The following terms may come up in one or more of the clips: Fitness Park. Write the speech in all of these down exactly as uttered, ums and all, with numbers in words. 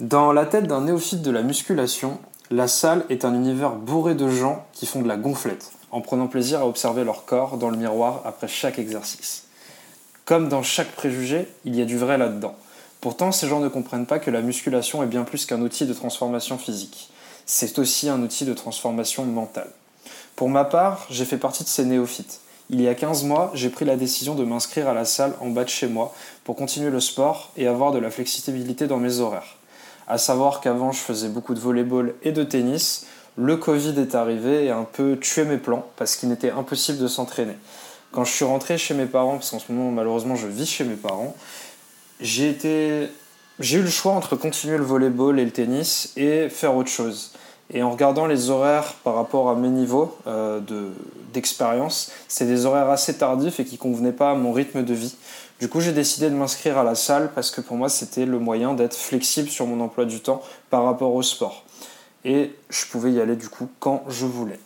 Dans la tête d'un néophyte de la musculation, la salle est un univers bourré de gens qui font de la gonflette, en prenant plaisir à observer leur corps dans le miroir après chaque exercice. Comme dans chaque préjugé, il y a du vrai là-dedans. Pourtant, ces gens ne comprennent pas que la musculation est bien plus qu'un outil de transformation physique. C'est aussi un outil de transformation mentale. Pour ma part, j'ai fait partie de ces néophytes. Il y a quinze mois, j'ai pris la décision de m'inscrire à la salle en bas de chez moi pour continuer le sport et avoir de la flexibilité dans mes horaires. À savoir qu'avant, je faisais beaucoup de volleyball et de tennis. Le Covid est arrivé et a un peu tué mes plans parce qu'il n'était impossible de s'entraîner. Quand je suis rentré chez mes parents, parce qu'en ce moment, malheureusement, je vis chez mes parents, j'ai été... j'ai eu le choix entre continuer le volleyball et le tennis et faire autre chose. Et en regardant les horaires par rapport à mes niveaux euh, de... d'expérience, c'est des horaires assez tardifs et qui ne convenaient pas à mon rythme de vie. Du coup, j'ai décidé de m'inscrire à la salle parce que pour moi, c'était le moyen d'être flexible sur mon emploi du temps par rapport au sport. Et je pouvais y aller du coup quand je voulais.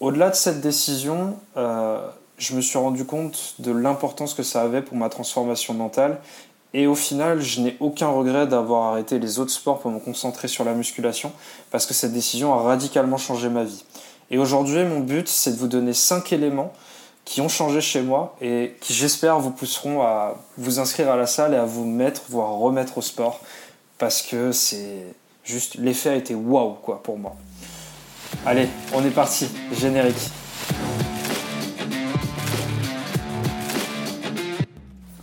Au-delà de cette décision, euh, je me suis rendu compte de l'importance que ça avait pour ma transformation mentale. Et au final, je n'ai aucun regret d'avoir arrêté les autres sports pour me concentrer sur la musculation parce que cette décision a radicalement changé ma vie. Et aujourd'hui, mon but, c'est de vous donner cinq éléments qui ont changé chez moi et qui, j'espère, vous pousseront à vous inscrire à la salle et à vous mettre, voire remettre au sport parce que c'est juste... l'effet a été waouh quoi pour moi. Allez, on est parti, générique.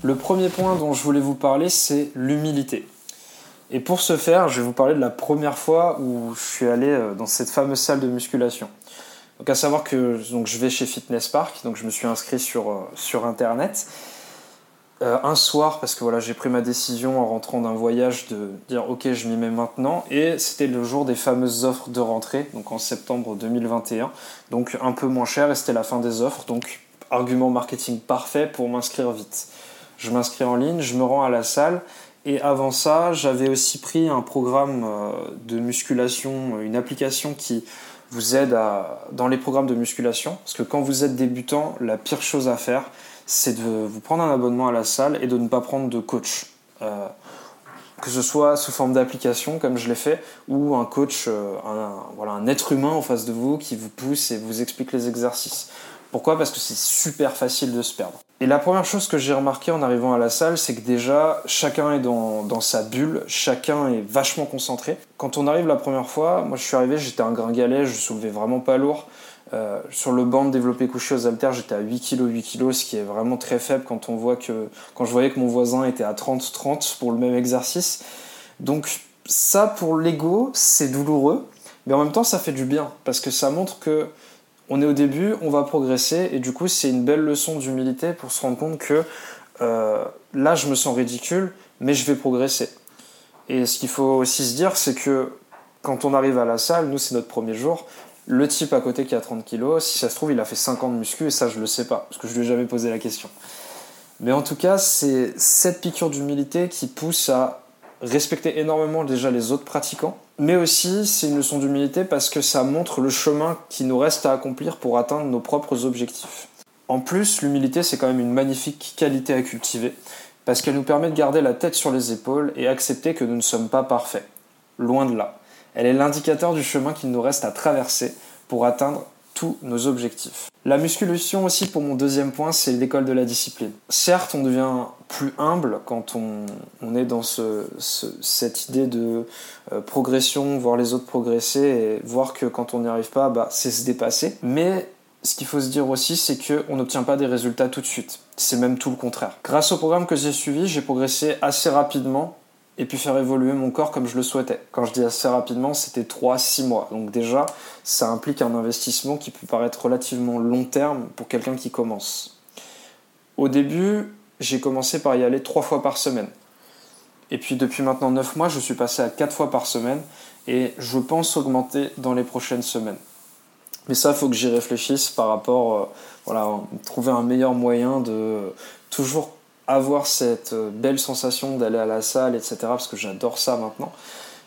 Le premier point dont je voulais vous parler, c'est l'humilité. Et pour ce faire, je vais vous parler de la première fois où je suis allé dans cette fameuse salle de musculation. Donc à savoir que donc, je vais chez Fitness Park, donc je me suis inscrit sur, euh, sur internet. Euh, un soir, parce que voilà, j'ai pris ma décision en rentrant d'un voyage de dire « ok, je m'y mets maintenant ». Et c'était le jour des fameuses offres de rentrée, donc en septembre deux mille vingt et un. Donc un peu moins cher et c'était la fin des offres, donc argument marketing parfait pour m'inscrire vite. Je m'inscris en ligne, je me rends à la salle et avant ça, j'avais aussi pris un programme de musculation, une application qui vous aide à, dans les programmes de musculation parce que quand vous êtes débutant, la pire chose à faire, c'est de vous prendre un abonnement à la salle et de ne pas prendre de coach. Euh, que ce soit sous forme d'application, comme je l'ai fait, ou un coach, un, voilà, un être humain en face de vous qui vous pousse et vous explique les exercices. Pourquoi ? Parce que c'est super facile de se perdre. Et la première chose que j'ai remarqué en arrivant à la salle, c'est que déjà, chacun est dans, dans sa bulle, chacun est vachement concentré. Quand on arrive la première fois, moi je suis arrivé, j'étais un gringalet, je soulevais vraiment pas lourd. Euh, sur le banc de développé couché aux haltères, j'étais à huit kilos, huit kilos, ce qui est vraiment très faible quand, on voit que, quand je voyais que mon voisin était à trente, trente pour le même exercice. Donc ça, pour l'ego, c'est douloureux, mais en même temps, ça fait du bien, parce que ça montre que on est au début, on va progresser et du coup c'est une belle leçon d'humilité pour se rendre compte que euh, là je me sens ridicule mais je vais progresser. Et ce qu'il faut aussi se dire c'est que quand on arrive à la salle, nous c'est notre premier jour, le type à côté qui a trente kilos, si ça se trouve il a fait cinq ans de muscu et ça je le sais pas parce que je lui ai jamais posé la question. Mais en tout cas c'est cette piqûre d'humilité qui pousse à respecter énormément déjà les autres pratiquants. Mais aussi, c'est une leçon d'humilité parce que ça montre le chemin qui nous reste à accomplir pour atteindre nos propres objectifs. En plus, l'humilité, c'est quand même une magnifique qualité à cultiver parce qu'elle nous permet de garder la tête sur les épaules et accepter que nous ne sommes pas parfaits. Loin de là. Elle est l'indicateur du chemin qu'il nous reste à traverser pour atteindre tous nos objectifs. La musculation aussi, pour mon deuxième point, c'est l'école de la discipline. Certes, on devient plus humble quand on, on est dans ce, ce, cette idée de euh, progression, voir les autres progresser et voir que quand on n'y arrive pas, bah, c'est se dépasser. Mais ce qu'il faut se dire aussi, c'est qu'on n'obtient pas des résultats tout de suite. C'est même tout le contraire. Grâce au programme que j'ai suivi, j'ai progressé assez rapidement et puis faire évoluer mon corps comme je le souhaitais. Quand je dis assez rapidement, c'était trois à six mois. Donc déjà, ça implique un investissement qui peut paraître relativement long terme pour quelqu'un qui commence. Au début, j'ai commencé par y aller trois fois par semaine. Et puis depuis maintenant neuf mois, je suis passé à quatre fois par semaine et je pense augmenter dans les prochaines semaines. Mais ça, il faut que j'y réfléchisse par rapport... Euh, voilà, trouver un meilleur moyen de toujours... avoir cette belle sensation d'aller à la salle, et cetera, parce que j'adore ça maintenant,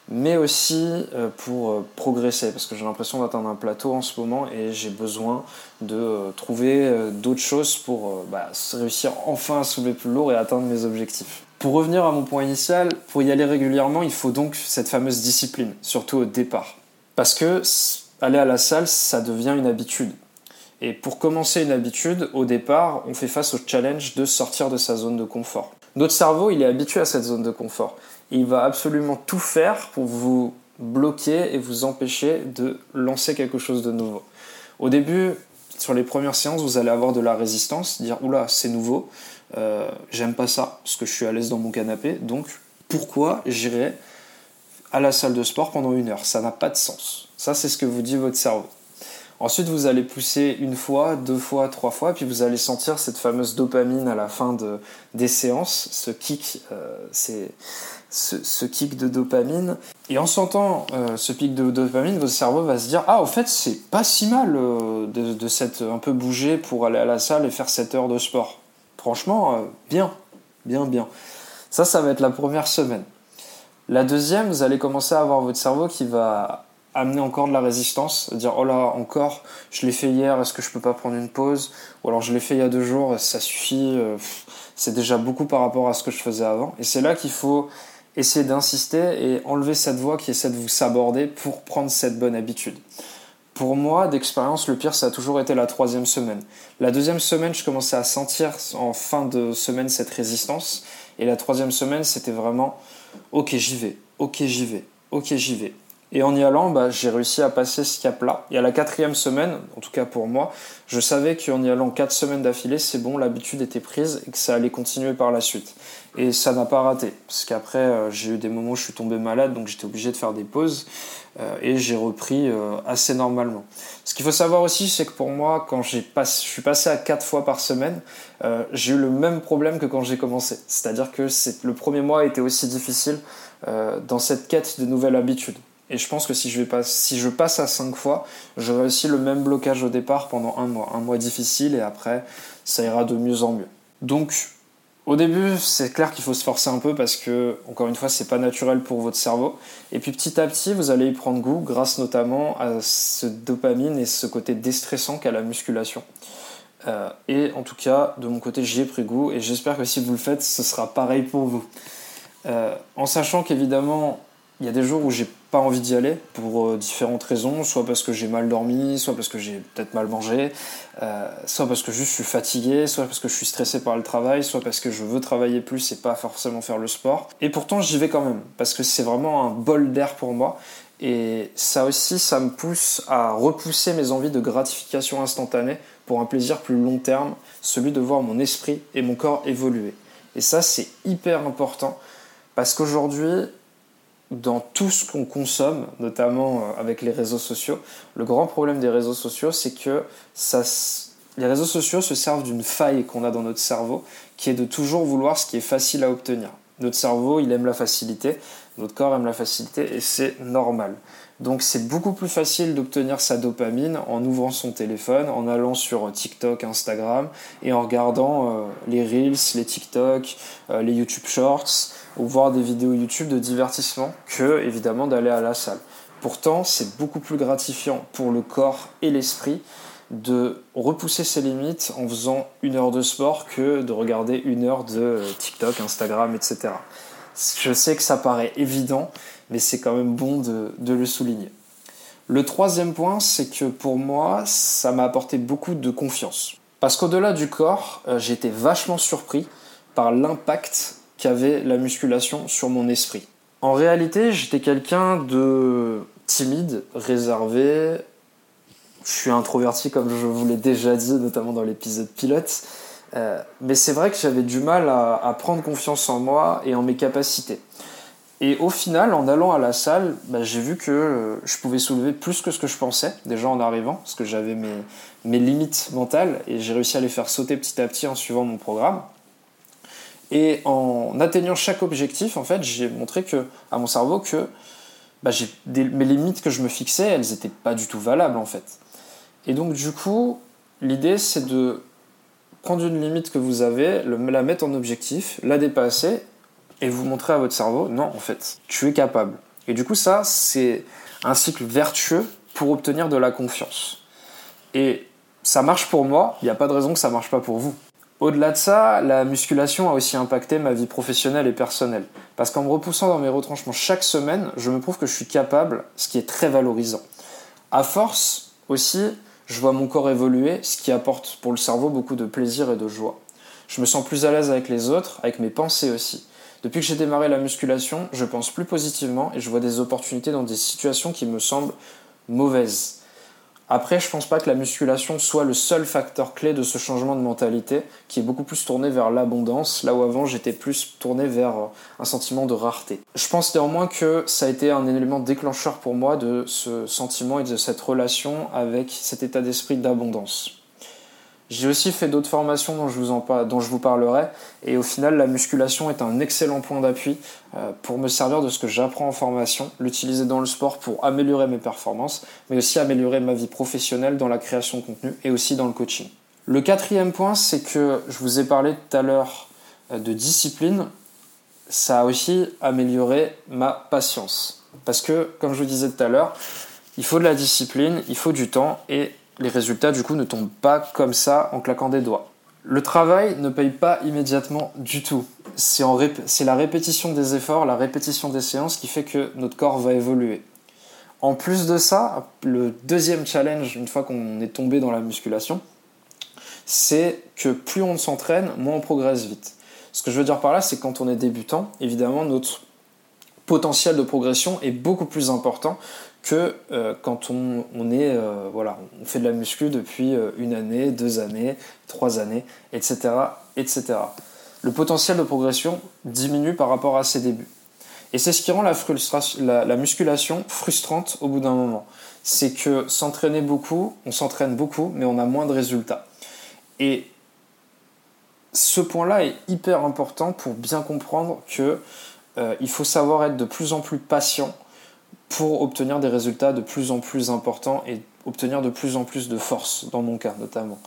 mais aussi pour progresser, parce que j'ai l'impression d'atteindre un plateau en ce moment, et j'ai besoin de trouver d'autres choses pour bah, réussir enfin à soulever plus lourd et atteindre mes objectifs. Pour revenir à mon point initial, Pour y aller régulièrement, il faut donc cette fameuse discipline, surtout au départ. Parce que aller à la salle, ça devient une habitude. Et pour commencer une habitude, au départ, on fait face au challenge de sortir de sa zone de confort. Notre cerveau, il est habitué à cette zone de confort. Il va absolument tout faire pour vous bloquer et vous empêcher de lancer quelque chose de nouveau. Au début, sur les premières séances, vous allez avoir de la résistance, dire « Oula, c'est nouveau, euh, j'aime pas ça, parce que je suis à l'aise dans mon canapé, donc pourquoi j'irai à la salle de sport pendant une heure? Ça n'a pas de sens. » Ça, c'est ce que vous dit votre cerveau. Ensuite, vous allez pousser une fois, deux fois, trois fois, puis vous allez sentir cette fameuse dopamine à la fin de, des séances, ce kick, euh, c'est, ce, ce kick de dopamine. Et en sentant euh, ce pic de dopamine, votre cerveau va se dire « Ah, au fait, c'est pas si mal euh, de, de s'être un peu bougé pour aller à la salle et faire cette heure de sport. Franchement, euh, bien, bien, bien. » Ça, ça va être la première semaine. La deuxième, vous allez commencer à avoir votre cerveau qui va amener encore de la résistance, dire « Oh là, encore, je l'ai fait hier, est-ce que je peux pas prendre une pause ?» Ou alors « Je l'ai fait il y a deux jours, ça suffit, euh, pff, c'est déjà beaucoup par rapport à ce que je faisais avant. » Et c'est là qu'il faut essayer d'insister et enlever cette voix qui essaie de vous saborder pour prendre cette bonne habitude. Pour moi, d'expérience, le pire, ça a toujours été la troisième semaine. La deuxième semaine, je commençais à sentir en fin de semaine cette résistance, et la troisième semaine, c'était vraiment « Ok, j'y vais, ok, j'y vais, ok, j'y vais. » Et en y allant, bah, j'ai réussi à passer ce cap-là. Et à la quatrième semaine, en tout cas pour moi, je savais qu'en y allant quatre semaines d'affilée, c'est bon, l'habitude était prise et que ça allait continuer par la suite. Et ça n'a pas raté, parce qu'après, euh, j'ai eu des moments où je suis tombé malade, donc j'étais obligé de faire des pauses, euh, et j'ai repris euh, assez normalement. Ce qu'il faut savoir aussi, c'est que pour moi, quand j'ai pas, je suis passé à quatre fois par semaine, euh, j'ai eu le même problème que quand j'ai commencé. C'est-à-dire que c'est, le premier mois était aussi difficile euh, dans cette quête de nouvelles habitudes. Et je pense que si je, vais pas, si je passe à cinq fois, je réussis le même blocage au départ pendant un mois. Un mois difficile et après, ça ira de mieux en mieux. Donc, au début, c'est clair qu'il faut se forcer un peu parce que, encore une fois, c'est pas naturel pour votre cerveau. Et puis petit à petit, vous allez y prendre goût grâce notamment à cette dopamine et ce côté déstressant qu'a la musculation. Euh, et en tout cas, de mon côté, j'y ai pris goût et j'espère que si vous le faites, ce sera pareil pour vous. Euh, en sachant qu'évidemment, il y a des jours où j'ai pas envie d'y aller pour différentes raisons, soit parce que j'ai mal dormi, soit parce que j'ai peut-être mal mangé, euh, soit parce que juste je suis fatigué, soit parce que je suis stressé par le travail, soit parce que je veux travailler plus et pas forcément faire le sport. Et pourtant j'y vais quand même, parce que c'est vraiment un bol d'air pour moi. Et ça aussi, ça me pousse à repousser mes envies de gratification instantanée pour un plaisir plus long terme, celui de voir mon esprit et mon corps évoluer. Et ça, c'est hyper important, parce qu'aujourd'hui, dans tout ce qu'on consomme, notamment avec les réseaux sociaux, le grand problème des réseaux sociaux, c'est que ça, les réseaux sociaux se servent d'une faille qu'on a dans notre cerveau, qui est de toujours vouloir ce qui est facile à obtenir. Notre cerveau, il aime la facilité, notre corps aime la facilité, et c'est normal. Donc c'est beaucoup plus facile d'obtenir sa dopamine en ouvrant son téléphone, en allant sur TikTok, Instagram, et en regardant euh, les Reels, les TikTok, euh, les YouTube Shorts, ou voir des vidéos YouTube de divertissement que, évidemment, d'aller à la salle. Pourtant, c'est beaucoup plus gratifiant pour le corps et l'esprit de repousser ses limites en faisant une heure de sport que de regarder une heure de TikTok, Instagram, et cetera. Je sais que ça paraît évident, mais c'est quand même bon de, de le souligner. Le troisième point, c'est que pour moi, ça m'a apporté beaucoup de confiance. Parce qu'au-delà du corps, j'ai été vachement surpris par l'impact qu'avait la musculation sur mon esprit. En réalité, j'étais quelqu'un de timide, réservé. Je suis introverti, comme je vous l'ai déjà dit, notamment dans l'épisode pilote. Euh, mais c'est vrai que j'avais du mal à, à prendre confiance en moi et en mes capacités. Et au final, en allant à la salle, bah, j'ai vu que euh, je pouvais soulever plus que ce que je pensais, déjà en arrivant, parce que j'avais mes, mes limites mentales, et j'ai réussi à les faire sauter petit à petit en suivant mon programme. Et en atteignant chaque objectif, en fait, j'ai montré que, à mon cerveau que bah, j'ai des, mes limites que je me fixais, elles n'étaient pas du tout valables, en fait. Et donc, du coup, l'idée, c'est de prendre une limite que vous avez, le, la mettre en objectif, la dépasser, et vous montrer à votre cerveau, non, en fait, tu es capable. Et du coup, ça, c'est un cycle vertueux pour obtenir de la confiance. Et ça marche pour moi, il n'y a pas de raison que ça ne marche pas pour vous. Au-delà de ça, la musculation a aussi impacté ma vie professionnelle et personnelle. Parce qu'en me repoussant dans mes retranchements chaque semaine, je me prouve que je suis capable, ce qui est très valorisant. À force aussi, je vois mon corps évoluer, ce qui apporte pour le cerveau beaucoup de plaisir et de joie. Je me sens plus à l'aise avec les autres, avec mes pensées aussi. Depuis que j'ai démarré la musculation, je pense plus positivement et je vois des opportunités dans des situations qui me semblent mauvaises. Après, je pense pas que la musculation soit le seul facteur clé de ce changement de mentalité, qui est beaucoup plus tourné vers l'abondance, là où avant j'étais plus tourné vers un sentiment de rareté. Je pense néanmoins que ça a été un élément déclencheur pour moi de ce sentiment et de cette relation avec cet état d'esprit d'abondance. J'ai aussi fait d'autres formations dont je vous, en par... dont je vous parlerai, et au final la musculation est un excellent point d'appui pour me servir de ce que j'apprends en formation, l'utiliser dans le sport pour améliorer mes performances, mais aussi améliorer ma vie professionnelle dans la création de contenu et aussi dans le coaching. Le quatrième point, c'est que je vous ai parlé tout à l'heure de discipline, ça a aussi amélioré ma patience. Parce que, comme je vous disais tout à l'heure, il faut de la discipline, il faut du temps, et les résultats du coup ne tombent pas comme ça en claquant des doigts. Le travail ne paye pas immédiatement du tout. C'est, en rép... c'est la répétition des efforts, la répétition des séances qui fait que notre corps va évoluer. En plus de ça, le deuxième challenge, une fois qu'on est tombé dans la musculation, c'est que plus on s'entraîne, moins on progresse vite. Ce que je veux dire par là, c'est que quand on est débutant, évidemment, notre potentiel de progression est beaucoup plus important que euh, quand on, on est euh, voilà, on fait de la muscu depuis euh, une année, deux années, trois années, et cetera, et cetera. Le potentiel de progression diminue par rapport à ses débuts. Et c'est ce qui rend la, frustra- la, la musculation frustrante au bout d'un moment. C'est que s'entraîner beaucoup, on s'entraîne beaucoup, mais on a moins de résultats. Et ce point-là est hyper important pour bien comprendre que euh, il faut savoir être de plus en plus patient pour obtenir des résultats de plus en plus importants et obtenir de plus en plus de force, dans mon cas notamment.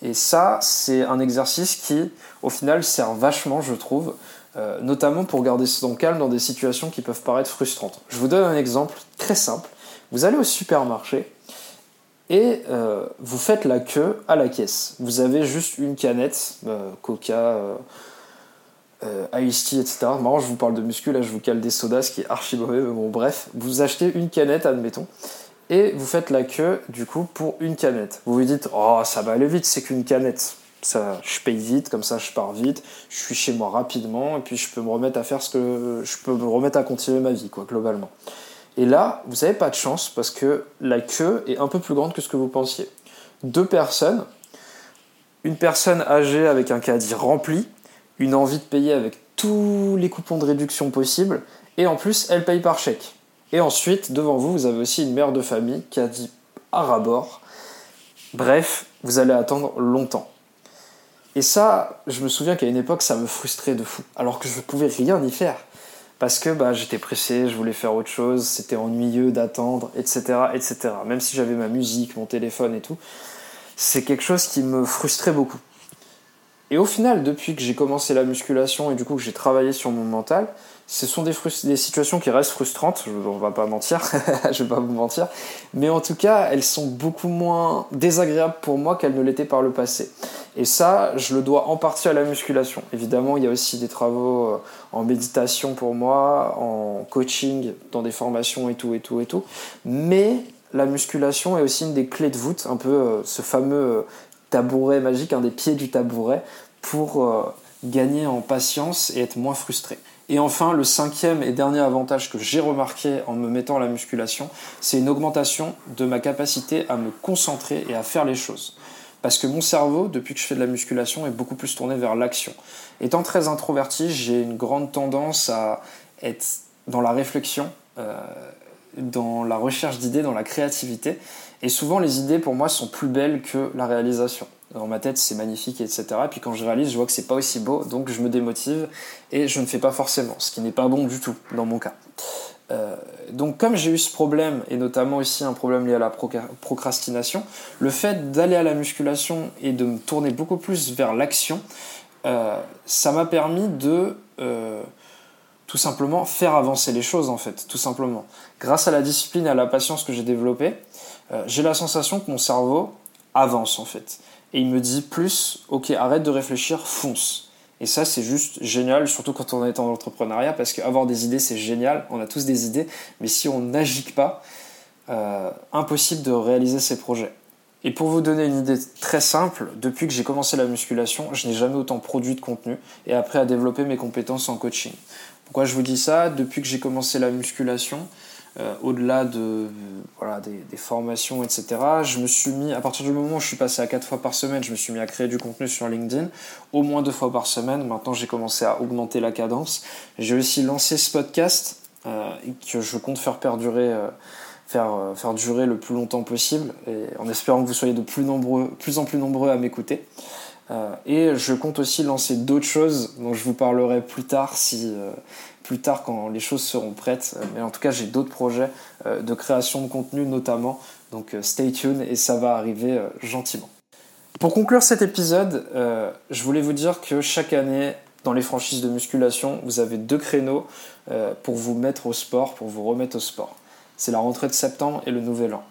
Et ça, c'est un exercice qui, au final, sert vachement, je trouve, euh, notamment pour garder son calme dans des situations qui peuvent paraître frustrantes. Je vous donne un exemple très simple. Vous allez au supermarché et euh, vous faites la queue à la caisse. Vous avez juste une canette, euh, Coca... Euh, Euh, ice tea, et cetera. Marrant, je vous parle de muscu, là je vous cale des sodas, ce qui est archi mauvais, mais bon, bref. Vous achetez une canette, admettons, et vous faites la queue, du coup, pour une canette. Vous vous dites, oh, ça va aller vite, c'est qu'une canette. Ça, je paye vite, comme ça je pars vite, je suis chez moi rapidement, et puis je peux me remettre à faire ce que. Je peux me remettre à continuer ma vie, quoi, globalement. Et là, vous n'avez pas de chance parce que la queue est un peu plus grande que ce que vous pensiez. Deux personnes, une personne âgée avec un caddie rempli, une envie de payer avec tous les coupons de réduction possibles, et en plus, elle paye par chèque. Et ensuite, devant vous, vous avez aussi une mère de famille qui a dit à ras-bord. Bref, vous allez attendre longtemps. Et ça, je me souviens qu'à une époque, ça me frustrait de fou, alors que je ne pouvais rien y faire. Parce que bah, j'étais pressé, je voulais faire autre chose, c'était ennuyeux d'attendre, et cetera, et cetera. Même si j'avais ma musique, mon téléphone et tout, c'est quelque chose qui me frustrait beaucoup. Et au final, depuis que j'ai commencé la musculation et du coup que j'ai travaillé sur mon mental, ce sont des, frust- des situations qui restent frustrantes, je, on va pas mentir, je vais pas vous mentir, mais en tout cas, elles sont beaucoup moins désagréables pour moi qu'elles ne l'étaient par le passé. Et ça, je le dois en partie à la musculation. Évidemment, il y a aussi des travaux en méditation pour moi, en coaching, dans des formations et tout, et tout, et tout. Mais la musculation est aussi une des clés de voûte, un peu euh, ce fameux... Euh, tabouret magique, un des pieds du tabouret pour euh, gagner en patience et être moins frustré. Et enfin, le cinquième et dernier avantage que j'ai remarqué en me mettant à la musculation, c'est une augmentation de ma capacité à me concentrer et à faire les choses. Parce que mon cerveau, depuis que je fais de la musculation, est beaucoup plus tourné vers l'action. Étant très introverti, j'ai une grande tendance à être dans la réflexion, euh, dans la recherche d'idées, dans la créativité. Et souvent, les idées, pour moi, sont plus belles que la réalisation. Dans ma tête, c'est magnifique, et cetera. Et puis quand je réalise, je vois que c'est pas aussi beau, donc je me démotive et je ne fais pas forcément, ce qui n'est pas bon du tout, dans mon cas. Euh, donc comme j'ai eu ce problème, et notamment aussi un problème lié à la proca- procrastination, le fait d'aller à la musculation et de me tourner beaucoup plus vers l'action, euh, ça m'a permis de... Euh, tout simplement faire avancer les choses en fait, tout simplement. Grâce à la discipline et à la patience que j'ai développée, euh, j'ai la sensation que mon cerveau avance en fait. et il me dit plus, ok, arrête de réfléchir, fonce. Et ça, c'est juste génial, surtout quand on est en entrepreneuriat, parce qu'avoir des idées, c'est génial, on a tous des idées, mais si on n'agit pas, euh, impossible de réaliser ses projets. Et pour vous donner une idée très simple, depuis que j'ai commencé la musculation, je n'ai jamais autant produit de contenu et appris à développer mes compétences en coaching. Pourquoi je vous dis ça ? Depuis que j'ai commencé la musculation, euh, au-delà de, euh, voilà, des, des formations, et cetera, je me suis mis, à partir du moment où je suis passé à quatre fois par semaine, je me suis mis à créer du contenu sur LinkedIn, au moins deux fois par semaine. Maintenant, j'ai commencé à augmenter la cadence. J'ai aussi lancé ce podcast euh, que je compte faire perdurer... Euh, Faire, euh, faire durer le plus longtemps possible, et en espérant que vous soyez de plus, nombreux, plus en plus nombreux à m'écouter. Euh, et je compte aussi lancer d'autres choses dont je vous parlerai plus tard, si, euh, plus tard quand les choses seront prêtes. Mais en tout cas, j'ai d'autres projets euh, de création de contenu notamment, donc euh, stay tuned et ça va arriver euh, gentiment. Pour conclure cet épisode, euh, je voulais vous dire que chaque année, dans les franchises de musculation, vous avez deux créneaux euh, pour vous mettre au sport, pour vous remettre au sport. C'est la rentrée de septembre et le nouvel an.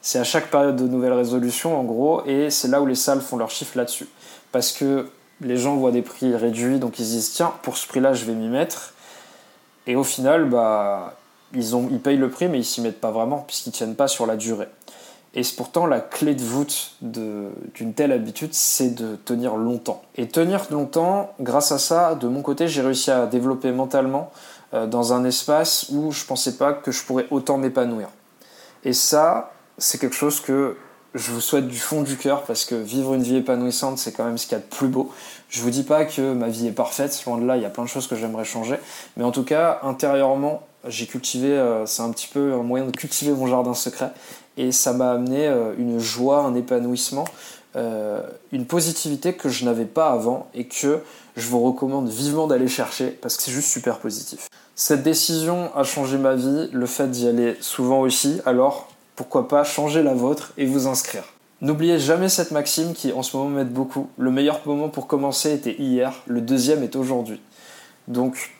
C'est à chaque période de nouvelles résolutions, en gros, et c'est là où les salles font leur chiffre là-dessus. Parce que les gens voient des prix réduits, donc ils se disent « Tiens, pour ce prix-là, je vais m'y mettre. » Et au final, bah, ils, ont, ils payent le prix, mais ils s'y mettent pas vraiment, puisqu'ils tiennent pas sur la durée. Et c'est pourtant la clé de voûte de, d'une telle habitude, c'est de tenir longtemps. Et tenir longtemps, grâce à ça, de mon côté, j'ai réussi à développer mentalement euh, dans un espace où je pensais pas que je pourrais autant m'épanouir. Et ça, c'est quelque chose que je vous souhaite du fond du cœur, parce que vivre une vie épanouissante, c'est quand même ce qu'il y a de plus beau. Je vous dis pas que ma vie est parfaite, loin de là, il y a plein de choses que j'aimerais changer, mais en tout cas, intérieurement, j'ai cultivé, euh, c'est un petit peu un moyen de cultiver mon jardin secret. Et ça m'a amené une joie, un épanouissement, euh, une positivité que je n'avais pas avant et que je vous recommande vivement d'aller chercher parce que c'est juste super positif. Cette décision a changé ma vie, le fait d'y aller souvent aussi, alors pourquoi pas changer la vôtre et vous inscrire. N'oubliez jamais cette maxime qui en ce moment m'aide beaucoup. Le meilleur moment pour commencer était hier, le deuxième est aujourd'hui. Donc,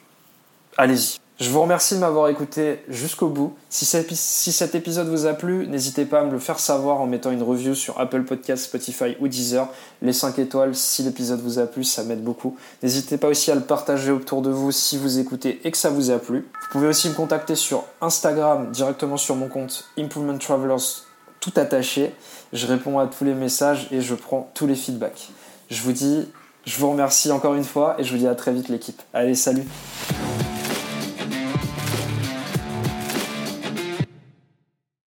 allez-y. Je vous remercie de m'avoir écouté jusqu'au bout. Si cet épisode vous a plu, n'hésitez pas à me le faire savoir en mettant une review sur Apple Podcasts, Spotify ou Deezer. Les cinq étoiles, si l'épisode vous a plu, ça m'aide beaucoup. N'hésitez pas aussi à le partager autour de vous si vous écoutez et que ça vous a plu. Vous pouvez aussi me contacter sur Instagram, directement sur mon compte Improvement Travelers, tout attaché. Je réponds à tous les messages et je prends tous les feedbacks. Je vous dis, je vous remercie encore une fois et je vous dis à très vite l'équipe. Allez, salut!